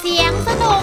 เสียงสนุก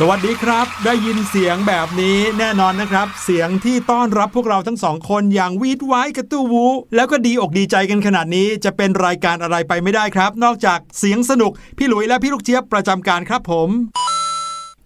สวัสดีครับได้ยินเสียงแบบนี้แน่นอนนะครับเสียงที่ต้อนรับพวกเราทั้งสองคนอย่างวีดไว้กระตู้วูแล้วก็ดีอกดีใจกันขนาดนี้จะเป็นรายการอะไรไปไม่ได้ครับนอกจากเสียงสนุกพี่หลุยและพี่ลูกเจี๊ยบประจำการครับผม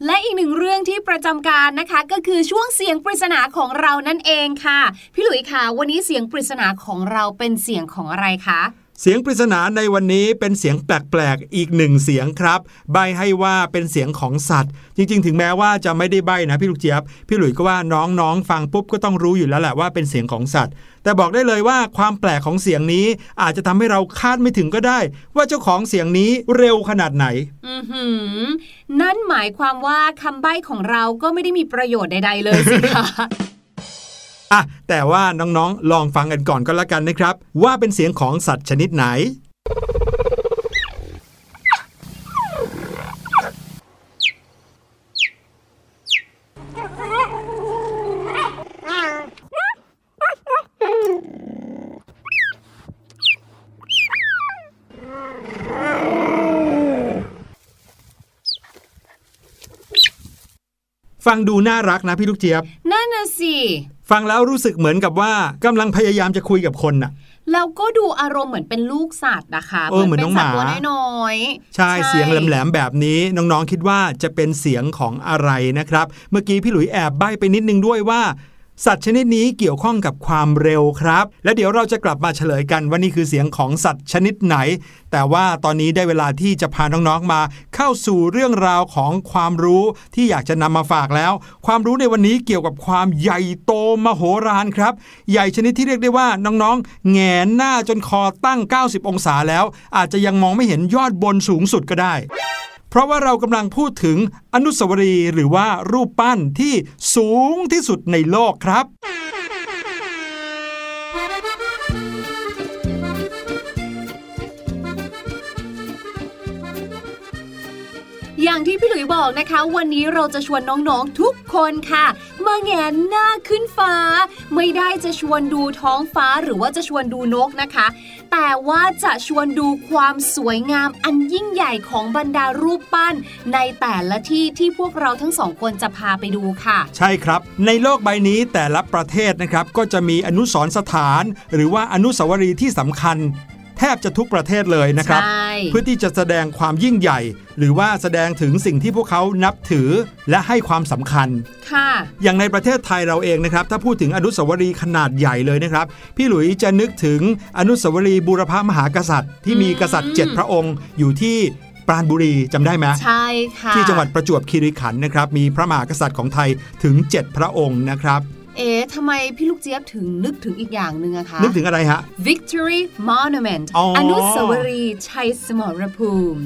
และอีกหนึ่งเรื่องที่ประจำการนะคะก็คือช่วงเสียงปริศนาของเรานั่นเองค่ะพี่หลุยค่ะวันนี้เสียงปริศนาของเราเป็นเสียงของอะไรคะเสียงปริศนาในวันนี้เป็นเสียงแปลกๆอีกหนึ่งเสียงครับใบให้ว่าเป็นเสียงของสัตว์จริงๆถึงแม้ว่าจะไม่ได้ใบนะพี่ลูกเจี๊ยบพี่หลุยก็ว่าน้องๆฟังปุ๊บก็ต้องรู้อยู่แล้วแหละว่าเป็นเสียงของสัตว์แต่บอกได้เลยว่าความแปลกของเสียงนี้อาจจะทำให้เราคาดไม่ถึงก็ได้ว่าเจ้าของเสียงนี้เร็วขนาดไหนนั่นหมายความว่าคำใบ้ของเราก็ไม่ได้มีประโยชน์ใดๆเลยสิคะอ่ะแต่ว่าน้องๆลองฟังกันก่อนก็แล้วกันนะครับว่าเป็นเสียงของสัตว์ชนิดไหนฟังดูน่ารักนะพี่ลูกเจี๊ยบนั่นน่ะสิฟังแล้วรู้สึกเหมือนกับว่ากำลังพยายามจะคุยกับคนน่ะเราก็ดูอารมณ์เหมือนเป็นลูกสัตว์นะคะเหมือนน้องหมาตัวน้อยใช่เสียงแหลมๆแบบนี้น้องๆคิดว่าจะเป็นเสียงของอะไรนะครับเมื่อกี้พี่หลุยแอบใบ้ไปนิดนึงด้วยว่าสัตว์ชนิดนี้เกี่ยวข้องกับความเร็วครับและเดี๋ยวเราจะกลับมาเฉลยกันว่านี่คือเสียงของสัตว์ชนิดไหนแต่ว่าตอนนี้ได้เวลาที่จะพาน้องๆมาเข้าสู่เรื่องราวของความรู้ที่อยากจะนำมาฝากแล้วความรู้ในวันนี้เกี่ยวกับความใหญ่โตมโหฬารครับใหญ่ชนิดที่เรียกได้ว่าน้องๆแหงนหน้าจนคอตั้ง90องศาแล้วอาจจะยังมองไม่เห็นยอดบนสูงสุดก็ได้เพราะว่าเรากำลังพูดถึงอนุสาวรีย์หรือว่ารูปปั้นที่สูงที่สุดในโลกครับอย่างที่พี่หลุยบอกนะคะวันนี้เราจะชวนน้องๆทุกคนค่ะมาแหงนหน้าขึ้นฟ้าไม่ได้จะชวนดูท้องฟ้าหรือว่าจะชวนดูนกนะคะแต่ว่าจะชวนดูความสวยงามอันยิ่งใหญ่ของบรรดารูปปั้นในแต่ละที่ที่พวกเราทั้งสองคนจะพาไปดูค่ะใช่ครับในโลกใบนี้แต่ละประเทศนะครับก็จะมีอนุสรณ์สถานหรือว่าอนุสาวรีย์ที่สำคัญแทบจะทุกประเทศเลยนะครับเพื่อที่จะแสดงความยิ่งใหญ่หรือว่าแสดงถึงสิ่งที่พวกเขานับถือและให้ความสำคัญค่ะอย่างในประเทศไทยเราเองนะครับถ้าพูดถึงอนุสาวรีย์ขนาดใหญ่เลยนะครับพี่หลุยจะนึกถึงอนุสาวรีย์บูรพามหากษัตริย์ที่มีกษัตริย์7พระองค์อยู่ที่ปราณบุรีจำได้ไหมใช่ค่ะที่จังหวัดประจวบคีรีขันธ์นะครับมีพระมหากษัตริย์ของไทยถึง7พระองค์นะครับทำไมพี่ลูกเจี๊ยบถึงนึกถึงอีกอย่างหนึ่งอะคะนึกถึงอะไรฮะ Victory Monument อนุสาวรีย์ชัยสมรภูมิ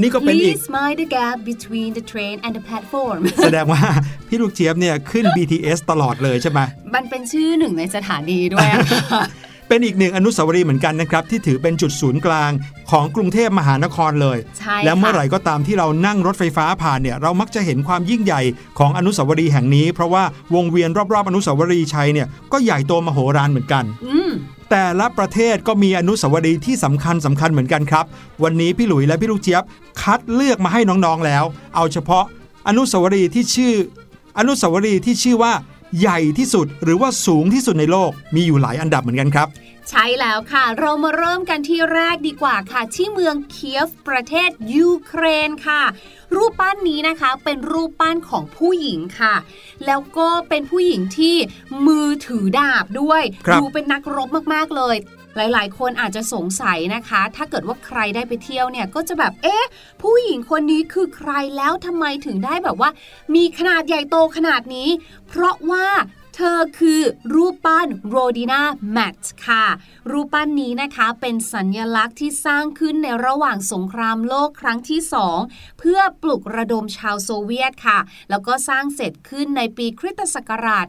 นี่ก็เป็นอีก Please mind the gap between the train and the platform แสดงว่าพี่ลูกเจี๊ยบเนี่ยขึ้น BTS ตลอดเลยใช่ไหมมันเป็นชื่อหนึ่งในสถานีด้วย เป็นอีกหนึ่งอนุสาวรีย์เหมือนกันนะครับที่ถือเป็นจุดศูนย์กลางของกรุงเทพมหานครเลยแล้วเมื่อไหร่ก็ตามที่เรานั่งรถไฟฟ้าผ่านเนี่ยเรามักจะเห็นความยิ่งใหญ่ของอนุสาวรีย์แห่งนี้เพราะว่าวงเวียนรอบๆอนุสาวรีย์ชัยเนี่ยก็ใหญ่โตมโหฬารเหมือนกันแต่ละประเทศก็มีอนุสาวรีย์ที่สำคัญเหมือนกันครับวันนี้พี่หลุยและพี่ลูกเจี๊ยบคัดเลือกมาให้น้องๆแล้วเอาเฉพาะอนุสาวรีย์ที่ชื่อว่าใหญ่ที่สุดหรือว่าสูงที่สุดในโลกมีอยู่หลายอันดับเหมือนกันครับใช่แล้วค่ะเรามาเริ่มกันที่แรกดีกว่าค่ะที่เมืองเคียฟประเทศยูเครนค่ะรูปปั้นนี้นะคะเป็นรูปปั้นของผู้หญิงค่ะแล้วก็เป็นผู้หญิงที่มือถือดาบด้วยดูเป็นนักรบมากๆเลยหลายๆคนอาจจะสงสัยนะคะถ้าเกิดว่าใครได้ไปเที่ยวเนี่ยก็จะแบบผู้หญิงคนนี้คือใครแล้วทำไมถึงได้แบบว่ามีขนาดใหญ่โตขนาดนี้เพราะว่าเธอคือรูปปั้นโรดิน่าแมทค่ะรูปปั้นนี้นะคะเป็นสัญลักษณ์ที่สร้างขึ้นในระหว่างสงครามโลกครั้งที่2เพื่อปลุกระดมชาวโซเวียตค่ะแล้วก็สร้างเสร็จขึ้นในปีคริสตศักราช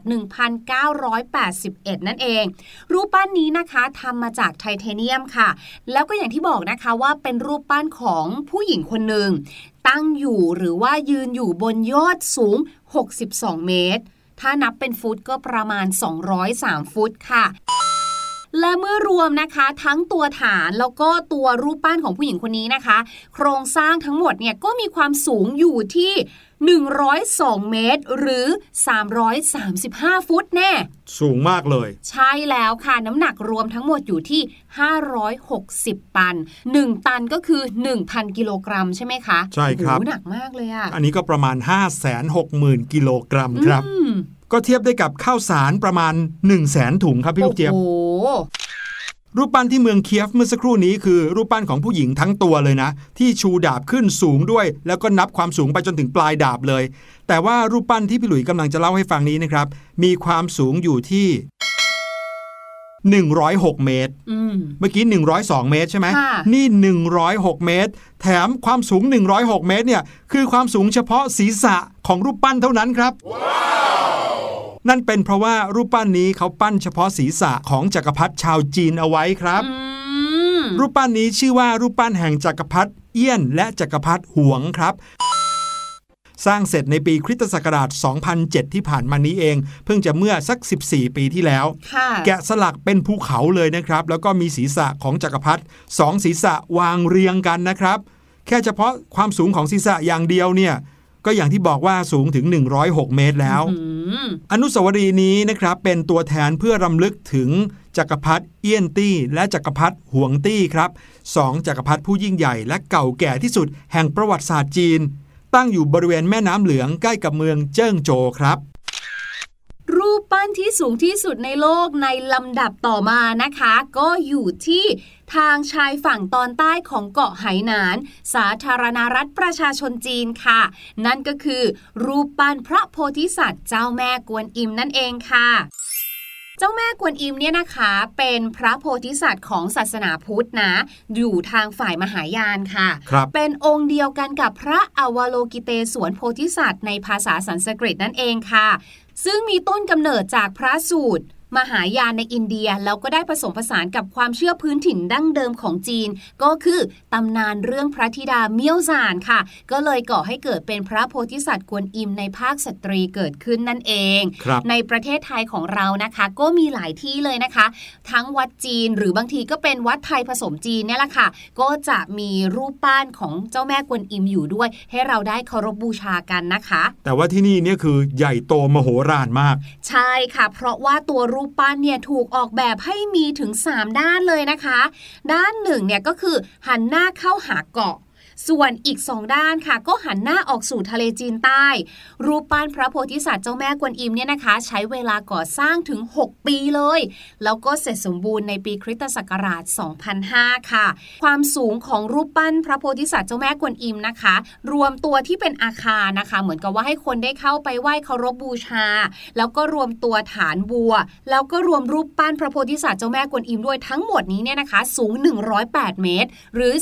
1981นั่นเองรูปปั้นนี้นะคะทำมาจากไทเทเนียมค่ะแล้วก็อย่างที่บอกนะคะว่าเป็นรูปปั้นของผู้หญิงคนหนึ่งตั้งอยู่หรือว่ายืนอยู่บนยอดสูง62 เมตรถ้านับเป็นฟุตก็ประมาณ203ฟุตค่ะ และเมื่อรวมนะคะทั้งตัวฐานแล้วก็ตัวรูปปั้นของผู้หญิงคนนี้นะคะโครงสร้างทั้งหมดเนี่ยก็มีความสูงอยู่ที่102เมตรหรือ335ฟุตแน่สูงมากเลยใช่แล้วค่ะน้ำหนักรวมทั้งหมดอยู่ที่560ตัน1ตันก็คือ 1,000 กิโลกรัมใช่ไหมคะใช่ครับหนักมากเลยอ่ะอันนี้ก็ประมาณ 560,000 กิโลกรัมครับก็เทียบได้กับข้าวสารประมาณ 100,000 ถุงครับพี่ลูกเจี๊ยบรูปปั้นที่เมืองเคียฟเมื่อสักครู่นี้คือรูปปั้นของผู้หญิงทั้งตัวเลยนะที่ชูดาบขึ้นสูงด้วยแล้วก็นับความสูงไปจนถึงปลายดาบเลยแต่ว่ารูปปั้นที่พี่หลุยส์กำลังจะเล่าให้ฟังนี้นะครับมีความสูงอยู่ที่106เมตรเมื่อกี้102เมตรใช่ไหมนี่106เมตรแถมความสูง106เมตรเนี่ยคือความสูงเฉพาะศีรษะของรูปปั้นเท่านั้นครับ wow!นั่นเป็นเพราะว่ารูปปั้นนี้เขาปั้นเฉพาะศีรษะของจักรพรรดิชาวจีนเอาไว้ครับรูปปั้นนี้ชื่อว่ารูปปั้นแห่งจักรพรรดิเอี้ยนและจักรพรรดิหวงครับสร้างเสร็จในปีคริสตศักราช2007ที่ผ่านมานี้เองเพิ่งจะเมื่อสัก14ปีที่แล้วแกะสลักเป็นภูเขาเลยนะครับแล้วก็มีศีรษะของจักรพรรดิ2ศีรษะวางเรียงกันนะครับแค่เฉพาะความสูงของศีรษะอย่างเดียวเนี่ยก็อย่างที่บอกว่าสูงถึง106เมตรแล้วอนุสาวรีย์นี้นะครับเป็นตัวแทนเพื่อรำลึกถึงจักรพรรดิเอี้ยนตี้และจักรพรรดิหวงตี้ครับ2จักรพรรดิผู้ยิ่งใหญ่และเก่าแก่ที่สุดแห่งประวัติศาสตร์จีนตั้งอยู่บริเวณแม่น้ำเหลืองใกล้กับเมืองเจิ้งโจวครับรูปปั้นที่สูงที่สุดในโลกในลำดับต่อมานะคะก็อยู่ที่ทางชายฝั่งตอนใต้ของเกาะไหหนานสาธารณรัฐประชาชนจีนค่ะนั่นก็คือรูปปั้นพระโพธิสัตว์เจ้าแม่กวนอิมนั่นเองค่ะเจ้าแม่กวนอิมเนี่ยนะคะเป็นพระโพธิสัตว์ของศาสนาพุทธนะอยู่ทางฝ่ายมหายานค่ะเป็นองค์เดียวกันกับพระอวโลกิเตศวรโพธิสัตว์ในภาษาสันสกฤตนั่นเองค่ะซึ่งมีต้นกำเนิดจากพระสูตรมหายานในอินเดียแล้วก็ได้ผสมผสานกับความเชื่อพื้นถิ่นดั้งเดิมของจีนก็คือตำนานเรื่องพระธิดาเมี่ยวซ่านค่ะก็เลยก่อให้เกิดเป็นพระโพธิสัตว์กวนอิมในภาคสตรีเกิดขึ้นนั่นเองในประเทศไทยของเรานะคะก็มีหลายที่เลยนะคะทั้งวัดจีนหรือบางทีก็เป็นวัดไทยผสมจีนเนี่ยแหละค่ะก็จะมีรูปปั้นของเจ้าแม่กวนอิมอยู่ด้วยให้เราได้เคารพบูชากันนะคะแต่ว่าที่นี่เนี่ยคือใหญ่โตมโหฬารมากใช่ค่ะเพราะว่าตัวรูปปั้นเนี่ยถูกออกแบบให้มีถึง3ด้านเลยนะคะด้านหนึ่งเนี่ยก็คือหันหน้าเข้าหาเกาะส่วนอีก2ด้านค่ะก็หันหน้าออกสู่ทะเลจีนใต้รูปปั้นพระโพธิสัตว์เจ้าแม่กวนอิมเนี่ยนะคะใช้เวลาก่อสร้างถึง6ปีเลยแล้วก็เสร็จสมบูรณ์ในปีคริสตศักราช2005ค่ะความสูงของรูปปั้นพระโพธิสัตว์เจ้าแม่กวนอิมนะคะรวมตัวที่เป็นอาคารนะคะเหมือนกับว่าให้คนได้เข้าไปไหว้เคารพบูชาแล้วก็รวมตัวฐานบัวแล้วก็รวมรูปปั้นพระโพธิสัตว์เจ้าแม่กวนอิมด้วยทั้งหมดนี้เนี่ยนะคะสูง108เมตรหรือ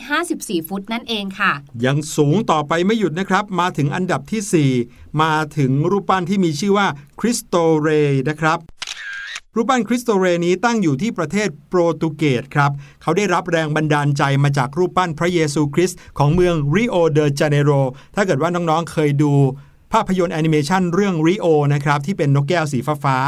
354ฟุตนั่นเองค่ะยังสูงต่อไปไม่หยุดนะครับมาถึงอันดับที่4มาถึงรูปปั้นที่มีชื่อว่าคริสโตเรนะครับรูปปั้นคริสโตเรนี้ตั้งอยู่ที่ประเทศโปรตุเกสครับเขาได้รับแรงบันดาลใจมาจากรูปปั้นพระเยซูคริสต์ของเมืองริโอเดจาเนโรถ้าเกิดว่าน้องๆเคยดูภาพยนตร์แอนิเมชันเรื่องริโอนะครับที่เป็นนกแก้วสีฟ้า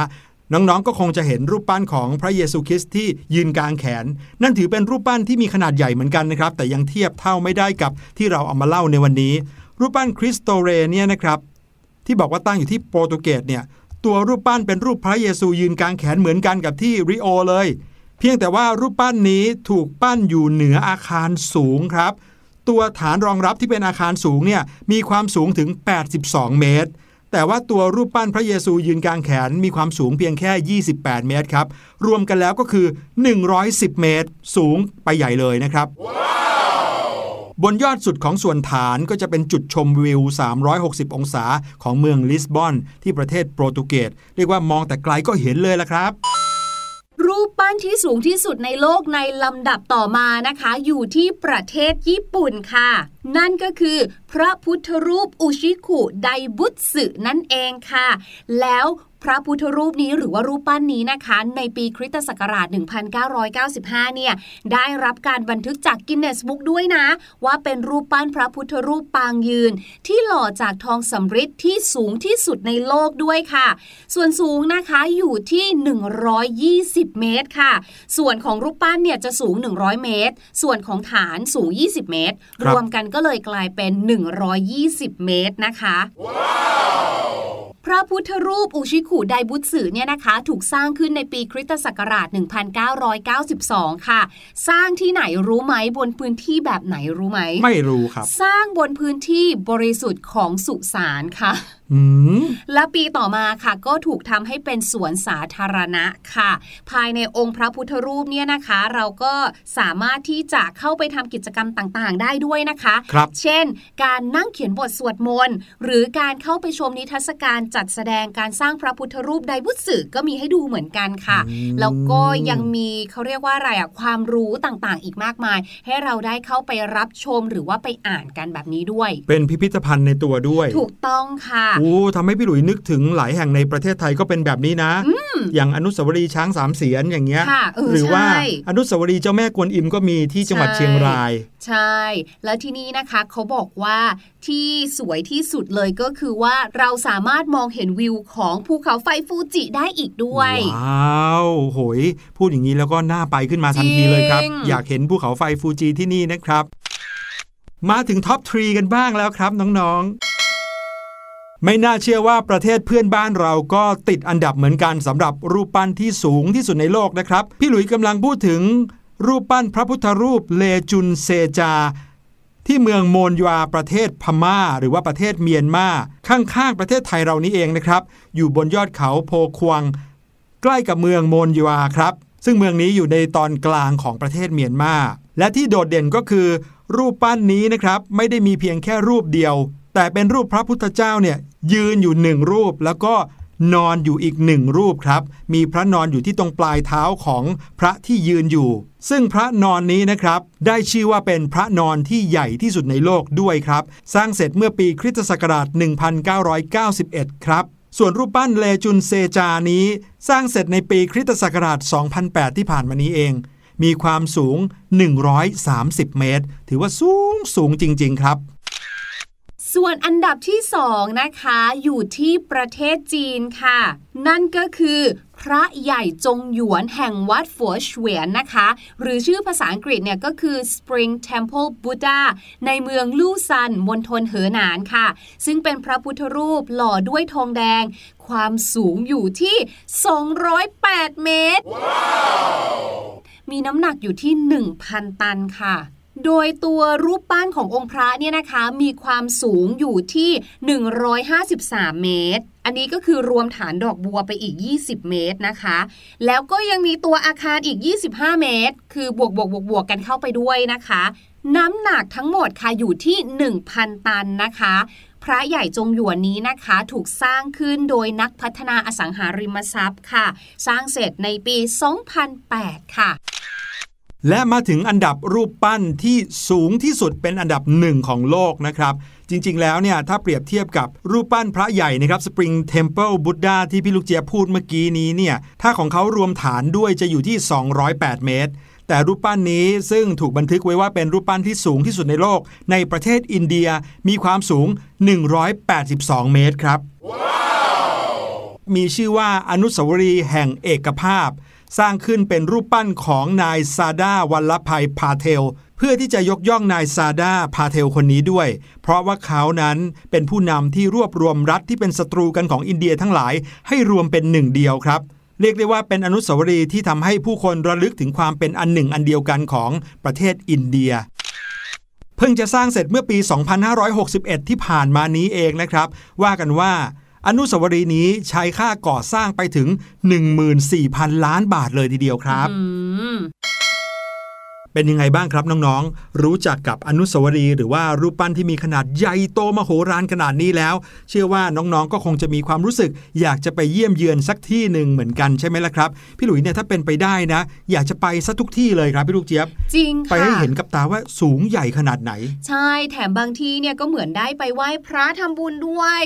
น้องๆก็คงจะเห็นรูปปั้นของพระเยซูคริสต์ที่ยืนกางแขนนั่นถือเป็นรูปปั้นที่มีขนาดใหญ่เหมือนกันนะครับแต่ยังเทียบเท่าไม่ได้กับที่เราเอามาเล่าในวันนี้รูปปั้นคริสโตเรเนี่ยนะครับที่บอกว่าตั้งอยู่ที่โปรตุเกสเนี่ยตัวรูปปั้นเป็นรูปพระเยซูยืนกางแขนเหมือนกันกับที่ริโอเลยเพียงแต่ว่ารูปปั้นนี้ถูกปั้นอยู่เหนืออาคารสูงครับตัวฐานรองรับที่เป็นอาคารสูงเนี่ยมีความสูงถึง82เมตรแต่ว่าตัวรูปปั้นพระเยซูยืนกางแขนมีความสูงเพียงแค่28เมตรครับรวมกันแล้วก็คือ110เมตรสูงไปใหญ่เลยนะครับ wow! บนยอดสุดของส่วนฐานก็จะเป็นจุดชมวิว360องศาของเมืองลิสบอนที่ประเทศโปรตุเกสเรียกว่ามองแต่ไกลก็เห็นเลยละครับรูปปั้นที่สูงที่สุดในโลกในลำดับต่อมานะคะอยู่ที่ประเทศญี่ปุ่นค่ะนั่นก็คือพระพุทธรูปอุชิคุไดบุตสึนั่นเองค่ะแล้วพ พระพุทธรูปนี้หรือว่ารูปปั้นนี้นะคะในปีคริสตศักราช1995เนี่ยได้รับการบันทึกจากกินเนสบุ๊กด้วยนะว่าเป็นรูปปั้นพระพุทธรูปปางยืนที่หล่อจากทองสำริดที่สูงที่สุดในโลกด้วยค่ะส่วนสูงนะคะอยู่ที่120เมตรค่ะส่วนของรูปปั้นเนี่ยจะสูง100เมตรส่วนของฐานสูง20เมตร รวมกันก็เลยกลายเป็น120เมตรนะคะพระพุทธรูปอุชิคุไดบุตสึเนี่ยนะคะถูกสร้างขึ้นในปีคริสตศักราช1992ค่ะสร้างที่ไหนรู้ไหมบนพื้นที่แบบไหนรู้ไหมไม่รู้ครับสร้างบนพื้นที่บริสุทธิ์ของสุสานค่ะและปีต่อมาค่ะก็ถูกทำให้เป็นสวนสาธารณะค่ะภายในองค์พระพุทธรูปเนี่ยนะคะเราก็สามารถที่จะเข้าไปทำกิจกรรมต่างๆได้ด้วยนะคะเช่นการนั่งเขียนบทสวดมนต์หรือการเข้าไปชมนิทรรศการจัดแสดงการสร้างพระพุทธรูปไดบุตสึก็มีให้ดูเหมือนกันค่ะแล้วก็ยังมีเขาเรียกว่าอะไรอะความรู้ต่างๆอีกมากมายให้เราได้เข้าไปรับชมหรือว่าไปอ่านกันแบบนี้ด้วยเป็นพิพิธภัณฑ์ในตัวด้วยถูกต้องค่ะโอ้ทำให้พี่หลุยนึกถึงหลายแห่งในประเทศไทยก็เป็นแบบนี้นะ อย่างอนุสาวรีย์ช้างสามเสียนอย่างเงี้ยหรือว่าอนุสาวรีย์เจ้าแม่กวนอิมก็มีที่จังหวัดเชียงรายใช่แล้วที่นี่นะคะเขาบอกว่าที่สวยที่สุดเลยก็คือว่าเราสามารถมองเห็นวิวของภูเขาไฟฟูจิได้อีกด้วยว้าวโหยพูดอย่างนี้แล้วก็น่าไปขึ้นมาทันทีเลยครับอยากเห็นภูเขาไฟฟูจิที่นี่นะครับมาถึงท็อปทรีกันบ้างแล้วครับน้องๆไม่น่าเชื่อว่าประเทศเพื่อนบ้านเราก็ติดอันดับเหมือนกันสำหรับรูปปั้นที่สูงที่สุดในโลกนะครับพี่หลุยส์กำลังพูดถึงรูปปั้นพระพุทธรูปเลจุนเซจาที่เมืองโมนยวาประเทศพม่าหรือว่าประเทศเมียนมาข้างๆประเทศไทยเรานี้เองนะครับอยู่บนยอดเขาโพควังใกล้กับเมืองโมนยวาครับซึ่งเมืองนี้อยู่ในตอนกลางของประเทศเมียนมาและที่โดดเด่นก็คือรูปปั้นนี้นะครับไม่ได้มีเพียงแค่รูปเดียวแต่เป็นรูปพระพุทธเจ้าเนี่ยยืนอยู่1รูปแล้วก็นอนอยู่อีก1รูปครับมีพระนอนอยู่ที่ตรงปลายเท้าของพระที่ยืนอยู่ซึ่งพระนอนนี้นะครับได้ชื่อว่าเป็นพระนอนที่ใหญ่ที่สุดในโลกด้วยครับสร้างเสร็จเมื่อปีคริสตศักราช1991ครับส่วนรูปปั้นเลจุนเซจานี้สร้างเสร็จในปีคริสตศักราช2008ที่ผ่านมานี้เองมีความสูง130เมตรถือว่าสูงจริงๆครับส่วนอันดับที่2นะคะอยู่ที่ประเทศจีนค่ะนั่นก็คือพระใหญ่จงหยวนแห่งวัดฝัวเฉวียนนะคะหรือชื่อภาษาอังกฤษเนี่ยก็คือ Spring Temple Buddha ในเมืองลู่ซันมณฑลเหอหนานค่ะซึ่งเป็นพระพุทธรูปหล่อด้วยทองแดงความสูงอยู่ที่208เมตร มีน้ำหนักอยู่ที่ 1,000 ตันค่ะโดยตัวรูปปั้นขององค์พระเนี่ยนะคะมีความสูงอยู่ที่153เมตรอันนี้ก็คือรวมฐานดอกบัวไปอีก20เมตรนะคะแล้วก็ยังมีตัวอาคารอีก25เมตรคือบวกๆๆกันเข้าไปด้วยนะคะน้ำหนักทั้งหมดค่ะอยู่ที่ 1,000 ตันนะคะพระใหญ่จงหยวนนี้นะคะถูกสร้างขึ้นโดยนักพัฒนาอสังหาริมทรัพย์ค่ะสร้างเสร็จในปี2008ค่ะและมาถึงอันดับรูปปั้นที่สูงที่สุดเป็นอันดับ1ของโลกนะครับจริงๆแล้วเนี่ยถ้าเปรียบเทียบกับรูปปั้นพระใหญ่นะครับ Spring Temple Buddha ที่พี่ลูกเจี๊ยบพูดเมื่อกี้นี้เนี่ยถ้าของเขารวมฐานด้วยจะอยู่ที่208เมตรแต่รูปปั้นนี้ซึ่งถูกบันทึกไว้ว่าเป็นรูปปั้นที่สูงที่สุดในโลกในประเทศอินเดียมีความสูง182เมตรครับ มีชื่อว่าอนุสาวรีย์แห่งเอกภาพสร้างขึ้นเป็นรูปปั้นของนายซาดาวัลลภัยพาเทลเพื่อที่จะยกย่องนายซาดาพาเทลคนนี้ด้วยเพราะว่าเขานั้นเป็นผู้นำที่รวบรวมรัฐที่เป็นศัตรูกันของอินเดียทั้งหลายให้รวมเป็นหนึ่งเดียวครับเรียกได้ว่าเป็นอนุสาวรีย์ที่ทำให้ผู้คนระลึกถึงความเป็นอันหนึ่งอันเดียวกันของประเทศอินเดียเพิ่งจะสร้างเสร็จเมื่อปี2561ที่ผ่านมานี้เองนะครับว่ากันว่าอนุสาวรีย์นี้ใช้ค่าก่อสร้างไปถึง 14,000 ล้านบาทเลยทีเดียวครับเป็นยังไงบ้างครับน้องๆรู้จักกับอนุสาวรีย์หรือว่ารูปปั้นที่มีขนาดใหญ่โตมโหฬารขนาดนี้แล้วเชื่อว่าน้องๆก็คงจะมีความรู้สึกอยากจะไปเยี่ยมเยือนสักที่หนึ่งเหมือนกันใช่ไหมล่ะครับพี่หลุยเนี่ยถ้าเป็นไปได้นะอยากจะไปซะทุกที่เลยครับพี่ลูกเจี๊ยบจริงค่ะไปให้เห็นกับตาว่าสูงใหญ่ขนาดไหนใช่แถมบางที่เนี่ยก็เหมือนได้ไปไหว้พระทำบุญด้วย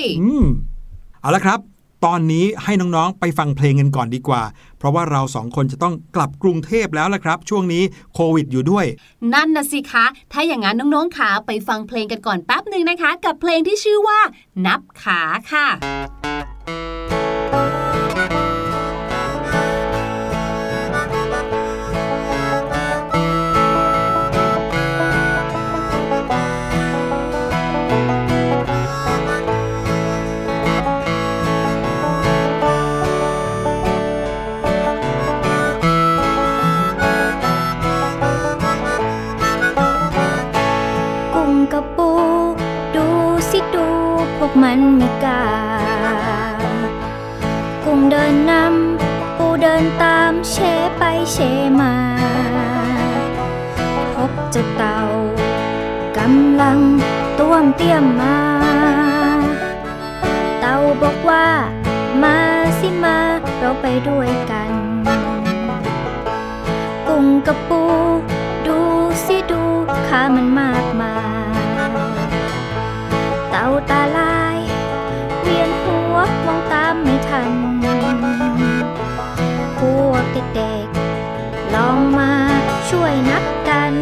เอาละครับ ตอนนี้ให้น้องๆไปฟังเพลงกันก่อนดีกว่าเพราะว่าเราสองคนจะต้องกลับกรุงเทพแล้วล่ะครับช่วงนี้โควิดอยู่ด้วยนั่นนะสิคะถ้าอย่างนั้นน้องๆขาไปฟังเพลงกันก่อนแป๊บนึงนะคะกับเพลงที่ชื่อว่านับขาค่ะมันไม่กล้ากุ้งเดินนำปูเดินตามเชไปเชมาพบเจ้าเต่ากำลังต้วมเตี้ยมมาเต่าบอกว่ามาสิมาเราไปด้วยกันกุ้งกับปูดูสิดูขามันมากมายเต่าตาลายมองตามไม่ทันพวกเด็กๆลองมาช่วยนับกัน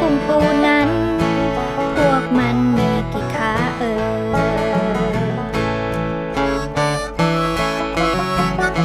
กุ้งปูนั้นพวกมันมีกี่ขาเอ่ยมันไม่กล้า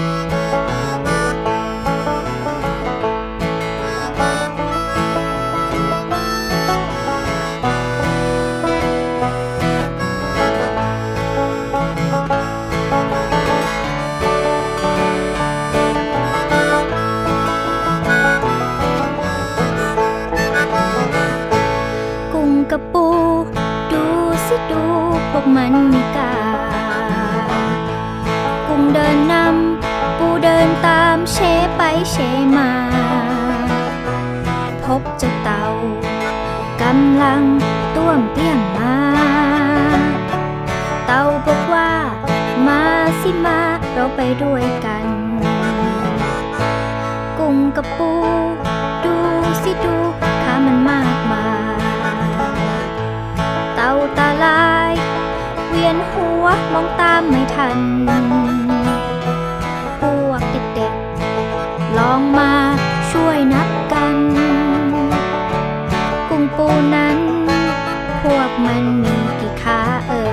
กุ้งเดินนำปูเดินตามเชไปเชมาพบเจ้าเต่ากำลังต้วมเตี้ยมมาเต่าบอกว่ามาสิมาเราไปด้วยกันกุ้งกับปูดูสิดูขามันมากมายเต่าตาลายเวียนหัวมองตามไม่ทันพวกเด็กๆลองมาช่วยนับกันกุ้งปูนั้นพวกมันมีกี่ขาเอ่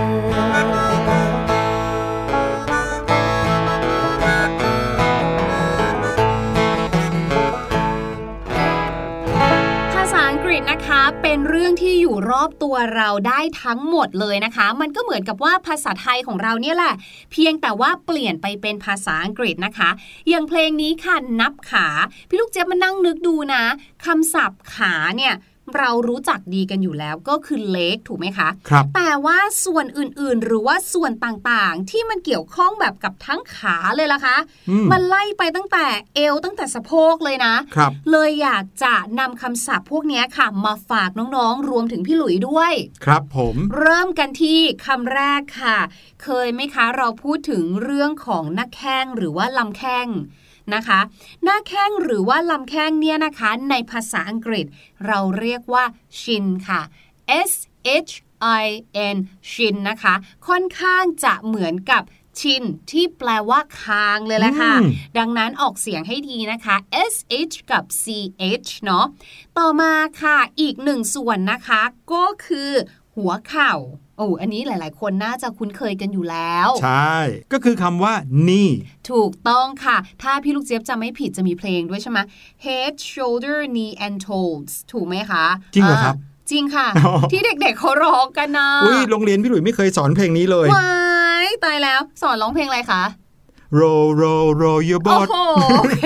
ยนะคะเป็นเรื่องที่อยู่รอบตัวเราได้ทั้งหมดเลยนะคะมันก็เหมือนกับว่าภาษาไทยของเราเนี่ยแหละเพียงแต่ว่าเปลี่ยนไปเป็นภาษาอังกฤษนะคะอย่างเพลงนี้ค่ะนับขาพี่ลูกเจี๊ยบมานั่งนึกดูนะคำศัพท์ขาเนี่ยเรารู้จักดีกันอยู่แล้วก็คือเล็กถูกไหมคะครับแต่ว่าส่วนอื่นๆหรือว่าส่วนต่างๆที่มันเกี่ยวข้องแบบกับทั้งขาเลยล่ะคะมันไล่ไปตั้งแต่เอวตั้งแต่สะโพกเลยนะครับเลยอยากจะนำคำศัพท์พวกนี้ค่ะมาฝากน้องๆรวมถึงพี่หลุยด้วยครับผมเริ่มกันที่คำแรกค่ะเคยไหมคะเราพูดถึงเรื่องของหน้าแข้งหรือว่าลำแข้งนะคะหน้าแข้งหรือว่าลำแข้งเนี่ยนะคะในภาษาอังกฤษเราเรียกว่าชินค่ะ SHIN ชินนะคะค่อนข้างจะเหมือนกับชินที่แปลว่าคางเลยแหละค่ะดังนั้นออกเสียงให้ดีนะคะ SH กับ CH เนาะต่อมาค่ะอีกหนึ่งส่วนนะคะก็คือหัวเข่าโอ้อันนี้หลายๆคนน่าจะคุ้นเคยกันอยู่แล้วใช่ก็คือคำว่า knee ถูกต้องค่ะถ้าพี่ลูกเจี๊ยบจำไม่ผิดจะมีเพลงด้วยใช่ไหม head shoulder knee and toes ถูกไหมคะจริงเหรอครับจริงค่ะ ที่เด็กๆเขาร้องกันนะอุ้ยโรงเรียนพี่หลุยไม่เคยสอนเพลงนี้เลยว้ายตายแล้วสอนร้องเพลงอะไรคะ row row row your boat โอเค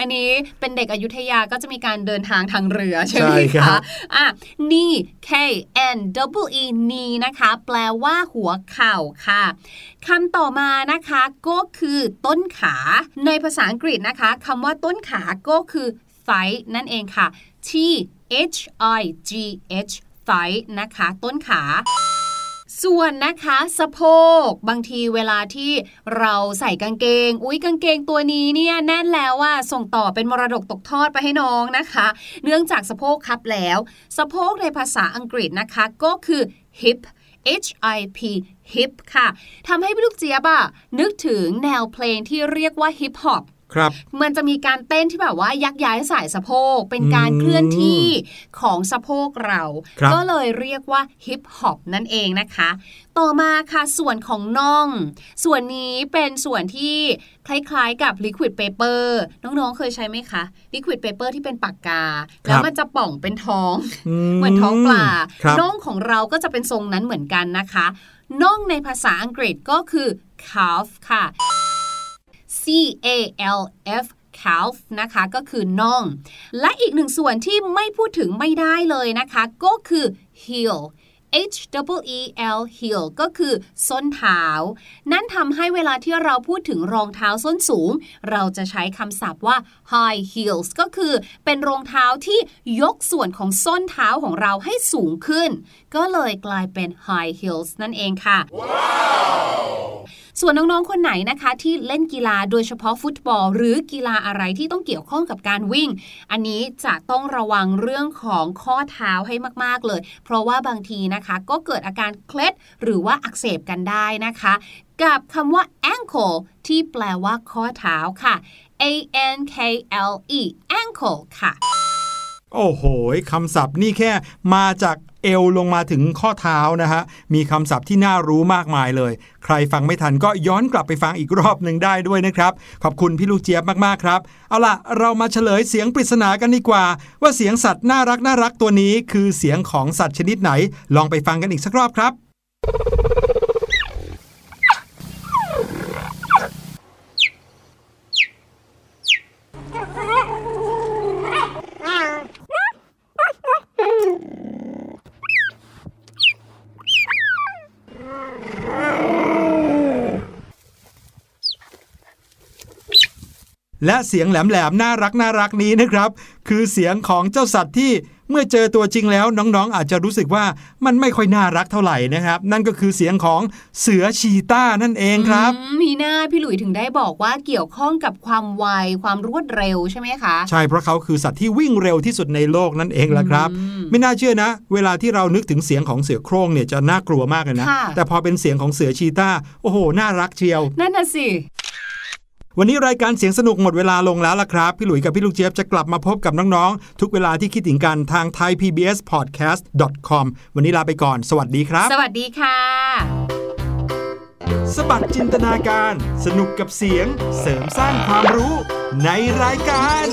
อันนี้เป็นเด็กอยุธยาก็จะมีการเดินทางทางเรือใช่ไหมคะอ่ะ knee K N double E knee นะคะแปลว่าหัวเข่าค่ะคำต่อมานะคะก็คือต้นขาในภาษาอังกฤษนะคะคำว่าต้นขาก็คือ thigh นั่นเองค่ะ T H I G H thigh นะคะต้นขาส่วนนะคะสะโพกบางทีเวลาที่เราใส่กางเกงอุ๊ยกางเกงตัวนี้เนี่ยแน่นแล้วอ่ะส่งต่อเป็นมรดกตกทอดไปให้น้องนะคะเนื่องจากสะโพกคับแล้วสะโพกในภาษาอังกฤษนะคะก็คือ hip HIP HIP ค่ะทำให้พี่ลูกเจี๊ยบอ่ะนึกถึงแนวเพลงที่เรียกว่าฮิปฮอปมันจะมีการเต้นที่แบบว่ายักย้ายสายสะโพกเป็นการเคลื่อนที่ของสะโพกเราก็เลยเรียกว่าฮิปฮอปนั่นเองนะคะต่อมาค่ะส่วนของน่องส่วนนี้เป็นส่วนที่คล้ายๆกับ liquid paper น้องๆเคยใช้ไหมคะ liquid paper ที่เป็นปากกาแล้วมันจะป่องเป็นท้องเหมือนท้องปลาน่องของเราก็จะเป็นทรงนั้นเหมือนกันนะคะน่องในภาษาอังกฤษก็คือ calf ค่ะcalf calf นะคะก็คือน่องและอีกหนึ่งส่วนที่ไม่พูดถึงไม่ได้เลยนะคะก็คือ heel heel heel ก็คือส้นเท้านั่นทำให้เวลาที่เราพูดถึงรองเท้าส้นสูงเราจะใช้คำศัพท์ว่า high heels ก็คือเป็นรองเท้าที่ยกส่วนของส้นเท้าของเราให้สูงขึ้นก็เลยกลายเป็น high heels นั่นเองค่ะ wow.ส่วนน้องๆคนไหนนะคะที่เล่นกีฬาโดยเฉพาะฟุตบอลหรือกีฬาอะไรที่ต้องเกี่ยวข้องกับการวิ่งอันนี้จะต้องระวังเรื่องของข้อเท้าให้มากๆเลยเพราะว่าบางทีนะคะก็เกิดอาการเคล็ดหรือว่าอักเสบกันได้นะคะกับคำว่า ankle ที่แปลว่าข้อเท้าค่ะ ankle ankle ค่ะโอ้โหคำศัพท์นี่แค่มาจากเอวลงมาถึงข้อเท้านะฮะมีคำศัพท์ที่น่ารู้มากมายเลยใครฟังไม่ทันก็ย้อนกลับไปฟังอีกรอบหนึ่งได้ด้วยนะครับขอบคุณพี่ลูกเจี๊ยบมากๆครับเอาล่ะเรามาเฉลยเสียงปริศนากันดีกว่าว่าเสียงสัตว์น่ารักน่ารักตัวนี้คือเสียงของสัตว์ชนิดไหนลองไปฟังกันอีกสักรอบครับและเสียงแหลมๆน่ารักน่ารักนี้นะครับคือเสียงของเจ้าสัตว์ที่เมื่อเจอตัวจริงแล้วน้องๆอาจจะรู้สึกว่ามันไม่ค่อยน่ารักเท่าไหร่นะครับนั่นก็คือเสียงของเสือชีต้านั่นเองครับมีหน้าพี่หลุยถึงได้บอกว่าเกี่ยวข้องกับความไวความรวดเร็วใช่ไหมคะใช่เพราะเขาคือสัตว์ที่วิ่งเร็วที่สุดในโลกนั่นเองล่ะครับไม่น่าเชื่อนะเวลาที่เรานึกถึงเสียงของเสือโคร่งเนี่ยจะน่ากลัวมากเลยนะแต่พอเป็นเสียงของเสือชีต้าโอ้โหน่ารักเชียวนั่นน่ะสิวันนี้รายการเสียงสนุกหมดเวลาลงแล้วล่ะครับพี่หลุยส์กับพี่ลูกเจี๊ยบจะกลับมาพบกับน้องๆทุกเวลาที่คิดถึงกันทาง thaipbspodcast.com วันนี้ลาไปก่อนสวัสดีครับสวัสดีค่ะสบัดจินตนาการสนุกกับเสียงเสริมสร้างความรู้ในรายการ